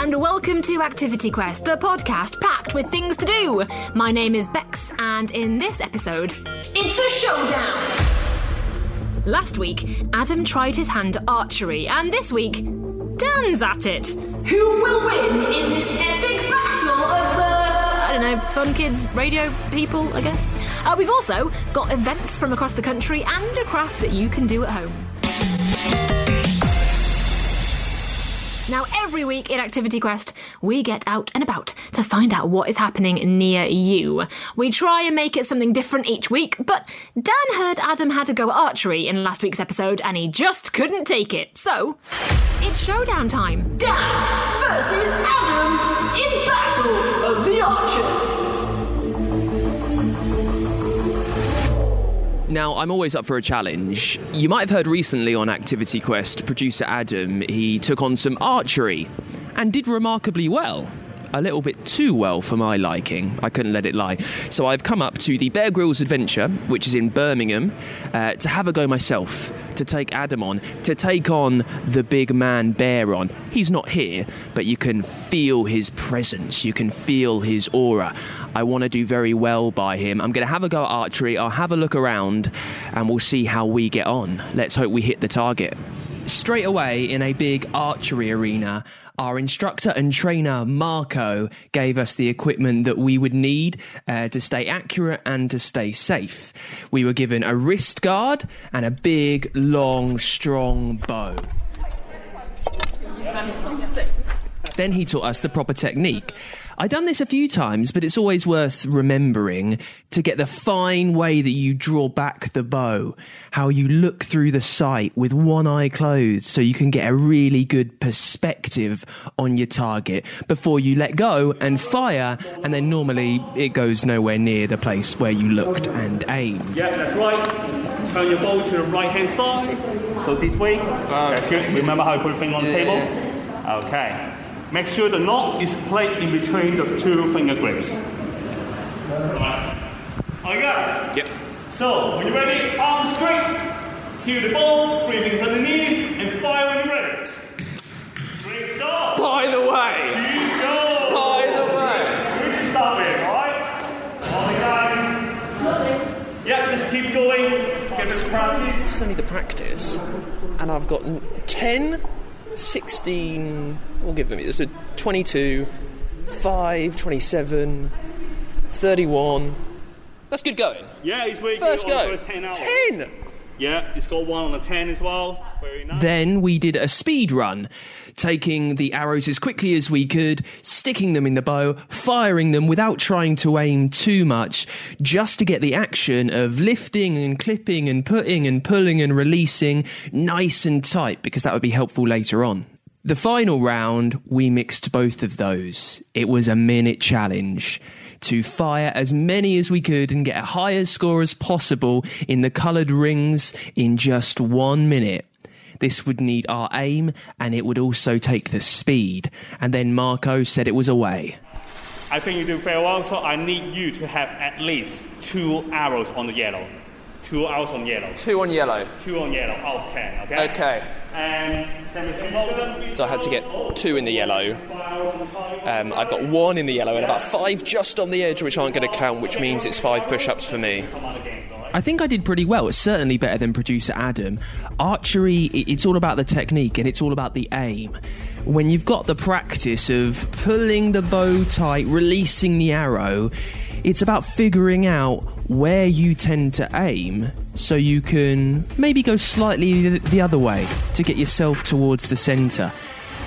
and welcome to Activity Quest, the podcast packed with things to do. My name is Bex, and in this episode, it's a showdown! Last week, Adam tried his hand at archery, and this week, Dan's at it. Who will win in this epic battle of the... I don't know, Fun Kids, radio people, I guess. We've also got events from across the country and a craft that you can do at home. Now, every week in Activity Quest, we get out and about to find out what is happening near you. We try and make it something different each week, but Dan heard Adam had to go at archery in last week's episode and he just couldn't take it. So, it's showdown time. Dan versus Adam in Battle of the Archers. Now, I'm always up for a challenge. You might have heard recently on Activity Quest, producer Adam, he took on some archery and did remarkably well. A little bit too well for my liking. I couldn't let it lie. So I've come up to the Bear Grylls Adventure, which is in Birmingham, to have a go myself, to take Adam on, to take on the big man Bear on. He's not here, but you can feel his presence. You can feel his aura. I want to do very well by him. I'm going to have a go at archery. I'll have a look around, and we'll see how we get on. Let's hope we hit the target. Straight away, in a big archery arena, our instructor and trainer, Marco, gave us the equipment that we would need to stay accurate and to stay safe. We were given a wrist guard and a big, long, strong bow. Then he taught us the proper technique. I've done this a few times, but it's always worth remembering to get the fine way that you draw back the bow, how you look through the sight with one eye closed so you can get a really good perspective on your target before you let go and fire, and then normally it goes nowhere near the place where you looked and aimed. Yeah, that's right. Turn your bow to the right-hand side. So this way. That's good. Remember how you put the thing on the table? Yeah. Okay. Make sure the knot is played in between the two finger grips. Alright. Alright guys? Yep. So, when you're ready, arms straight, cue the ball, 3 fingers underneath, and fire when you're ready. Great shot! By the way! Here go! By the way! We're just stopping, alright? All the guys. Yeah, just keep going. Get this practice. This is only the practice. And I've got 10... 16, we'll give them it. There's a 22, 5, 27, 31. That's good going. Yeah, he's waiting. First go. First 10 hours. 10! Yeah, he's got one on a 10 as well. Very nice. Then we did a speed run, taking the arrows as quickly as we could, sticking them in the bow, firing them without trying to aim too much, just to get the action of lifting and clipping and putting and pulling and releasing nice and tight, because that would be helpful later on. The final round, we mixed both of those. It was a minute challenge to fire as many as we could and get a higher score as possible in the coloured rings in just 1 minute. This would need our aim, and it would also take the speed. And then Marco said it was away. I think you do very well, so I need you to have at least 2 arrows on the yellow. 2 arrows on yellow. 2 on yellow. 2 on yellow, out of 10, okay? Okay. So I had to get 2 in the yellow. I've got 1 in the yellow and about 5 just on the edge, which aren't going to count, which means it's 5 push-ups for me. I think I did pretty well. It's certainly better than producer Adam. Archery, it's all about the technique and it's all about the aim. When you've got the practice of pulling the bow tight, releasing the arrow, it's about figuring out where you tend to aim so you can maybe go slightly the other way to get yourself towards the centre.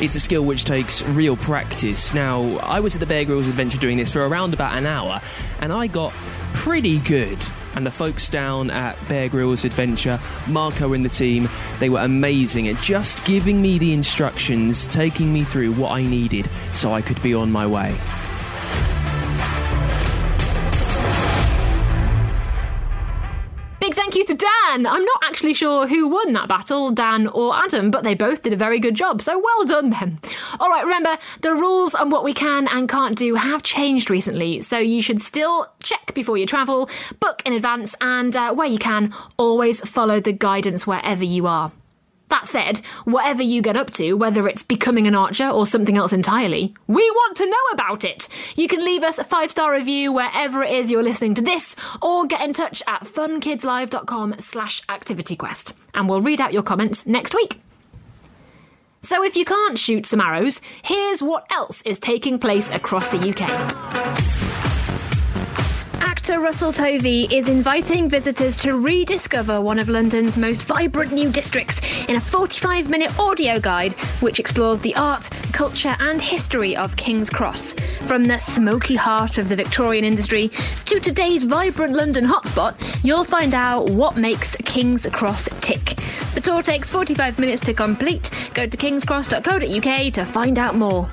It's a skill which takes real practice. Now, I was at the Bear Grylls Adventure doing this for around about an hour, and I got pretty good. And the folks down at Bear Grylls Adventure, Marco and the team, they were amazing at just giving me the instructions, taking me through what I needed so I could be on my way. Thank you to Dan. I'm not actually sure who won that battle, Dan or Adam, but they both did a very good job, so well done them. All right, remember, the rules on what we can and can't do have changed recently, so you should still check before you travel, book in advance, and where you can, always follow the guidance wherever you are. That said, whatever you get up to, whether it's becoming an archer or something else entirely, we want to know about it! You can leave us a 5-star review wherever it is you're listening to this, or get in touch at funkidslive.com/activityquest, and we'll read out your comments next week. So if you can't shoot some arrows, here's what else is taking place across the UK. Actor Russell Tovey is inviting visitors to rediscover one of London's most vibrant new districts in a 45-minute audio guide which explores the art, culture and history of King's Cross. From the smoky heart of the Victorian industry to today's vibrant London hotspot, you'll find out what makes King's Cross tick. The tour takes 45 minutes to complete. Go to kingscross.co.uk to find out more.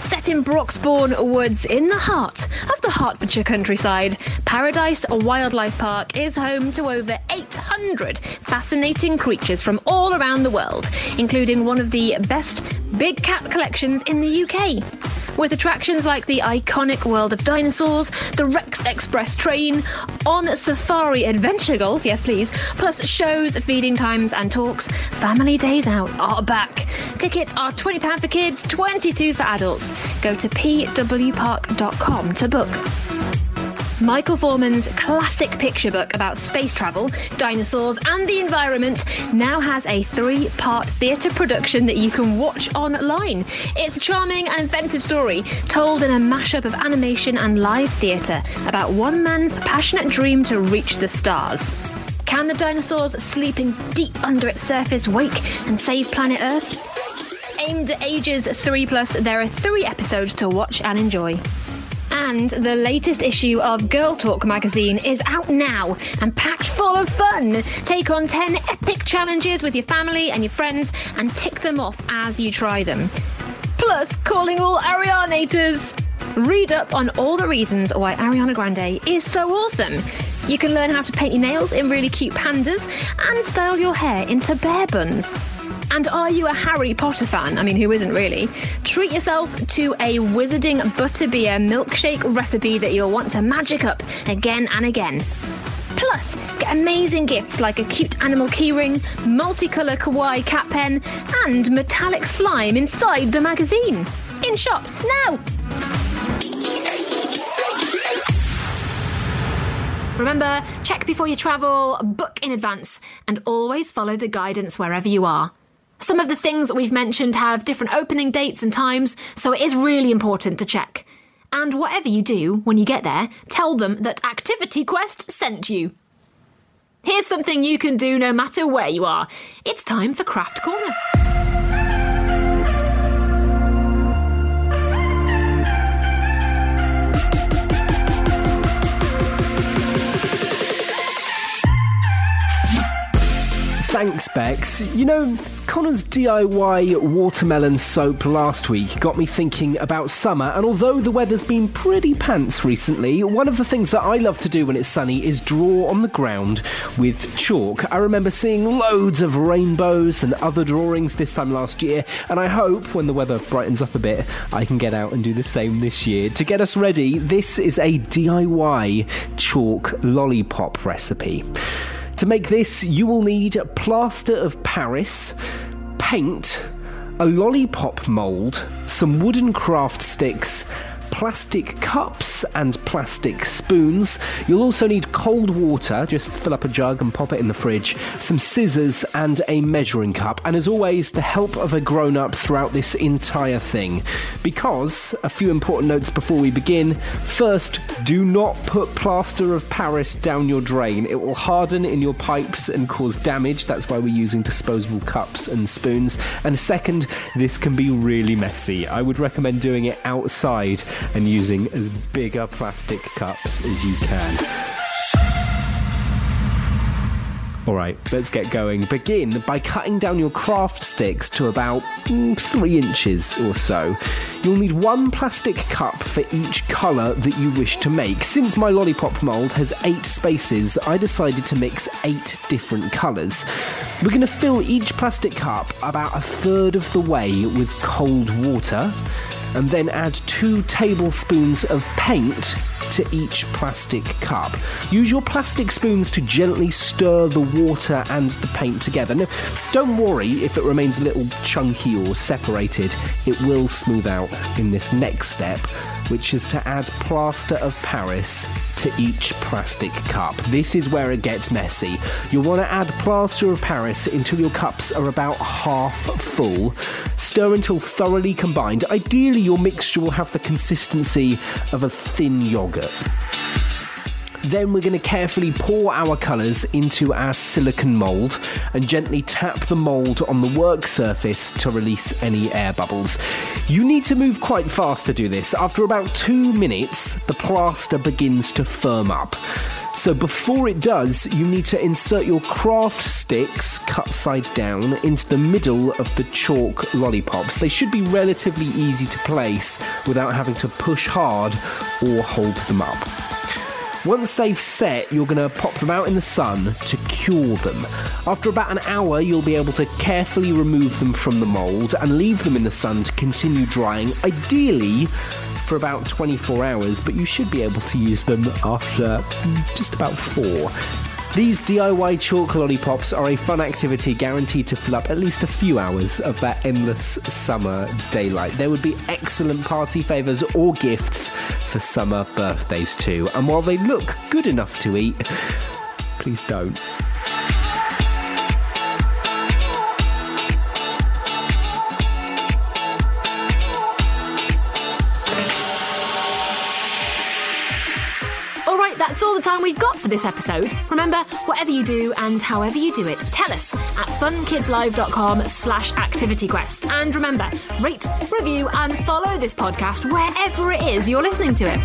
Set in Broxbourne Woods in the heart of the Hertfordshire countryside, Paradise Wildlife Park is home to over 800 fascinating creatures from all around the world, including one of the best big cat collections in the UK. With attractions like the iconic World of Dinosaurs, the Rex Express train, on safari adventure golf, yes please, plus shows, feeding times and talks, family days out are back. Tickets are £20 for kids, £22 for adults. Go to pwpark.com to book. Michael Forman's classic picture book about space travel, dinosaurs and the environment now has a 3-part theatre production that you can watch online. It's a charming and inventive story told in a mashup of animation and live theatre about one man's passionate dream to reach the stars. Can the dinosaurs sleeping deep under its surface wake and save planet Earth? Aimed at ages 3+, there are 3 episodes to watch and enjoy. And the latest issue of Girl Talk magazine is out now and packed full of fun. Take on 10 epic challenges with your family and your friends and tick them off as you try them. Plus, calling all Arianators! Read up on all the reasons why Ariana Grande is so awesome. You can learn how to paint your nails in really cute pandas and style your hair into bear buns. And are you a Harry Potter fan? I mean, who isn't really? Treat yourself to a wizarding butterbeer milkshake recipe that you'll want to magic up again and again. Plus, get amazing gifts like a cute animal keyring, multicolour kawaii cat pen, and metallic slime inside the magazine. In shops now! Remember, check before you travel, book in advance, and always follow the guidance wherever you are. Some of the things we've mentioned have different opening dates and times, so it is really important to check. And whatever you do, when you get there, tell them that Activity Quest sent you. Here's something you can do no matter where you are. It's time for Craft Corner. Thanks, Bex. You know, Connor's DIY watermelon soap last week got me thinking about summer, and although the weather's been pretty pants recently, one of the things that I love to do when it's sunny is draw on the ground with chalk. I remember seeing loads of rainbows and other drawings this time last year, and I hope when the weather brightens up a bit, I can get out and do the same this year. To get us ready, this is a DIY chalk lollipop recipe. To make this, you will need plaster of Paris, paint, a lollipop mould, some wooden craft sticks, plastic cups and plastic spoons. You'll also need cold water, just fill up a jug and pop it in the fridge, some scissors and a measuring cup, and as always, the help of a grown-up throughout this entire thing. Because, a few important notes before we begin, first, do not put plaster of Paris down your drain. It will harden in your pipes and cause damage, that's why we're using disposable cups and spoons. And second, this can be really messy. I would recommend doing it outside and using as big a plastic cups as you can. Alright, let's get going. Begin by cutting down your craft sticks to about 3 inches or so. You'll need 1 plastic cup for each colour that you wish to make. Since my lollipop mould has 8 spaces, I decided to mix 8 different colours. We're going to fill each plastic cup about a third of the way with cold water, and then add 2 tablespoons of paint to each plastic cup. Use your plastic spoons to gently stir the water and the paint together. Now, don't worry if it remains a little chunky or separated. It will smooth out in this next step, which is to add plaster of Paris to each plastic cup. This is where it gets messy. You'll want to add plaster of Paris until your cups are about half full. Stir until thoroughly combined. Ideally, your mixture will have the consistency of a thin yogurt. Then we're going to carefully pour our colours into our silicone mould and gently tap the mould on the work surface to release any air bubbles. You need to move quite fast to do this. After about 2 minutes, the plaster begins to firm up. So before it does, you need to insert your craft sticks, cut side down, into the middle of the chalk lollipops. They should be relatively easy to place without having to push hard or hold them up. Once they've set, you're going to pop them out in the sun to cure them. After about an hour, you'll be able to carefully remove them from the mould and leave them in the sun to continue drying, ideally for about 24 hours, but you should be able to use them after just about 4. These DIY chalk lollipops are a fun activity guaranteed to fill up at least a few hours of that endless summer daylight. They would be excellent party favours or gifts for summer birthdays too. And while they look good enough to eat, please don't. That's all the time we've got for this episode. Remember, whatever you do and however you do it, tell us at funkidslive.com/activityquest. And remember, rate, review and follow this podcast wherever it is you're listening to it.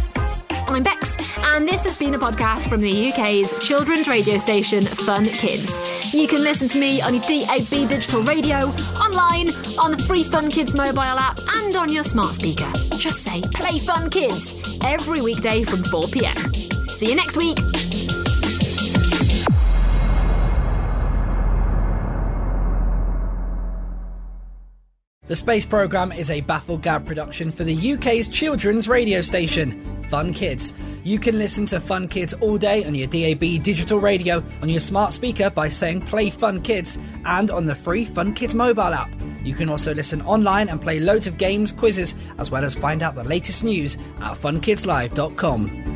I'm Bex, and this has been a podcast from the UK's children's radio station, Fun Kids. You can listen to me on your DAB digital radio, online, on the free Fun Kids mobile app and on your smart speaker. Just say, play Fun Kids, every weekday from 4pm. See you next week. The Space Programme is a Baffle Gab production for the UK's children's radio station, Fun Kids. You can listen to Fun Kids all day on your DAB digital radio, on your smart speaker by saying play Fun Kids, and on the free Fun Kids mobile app. You can also listen online and play loads of games, quizzes, as well as find out the latest news at funkidslive.com.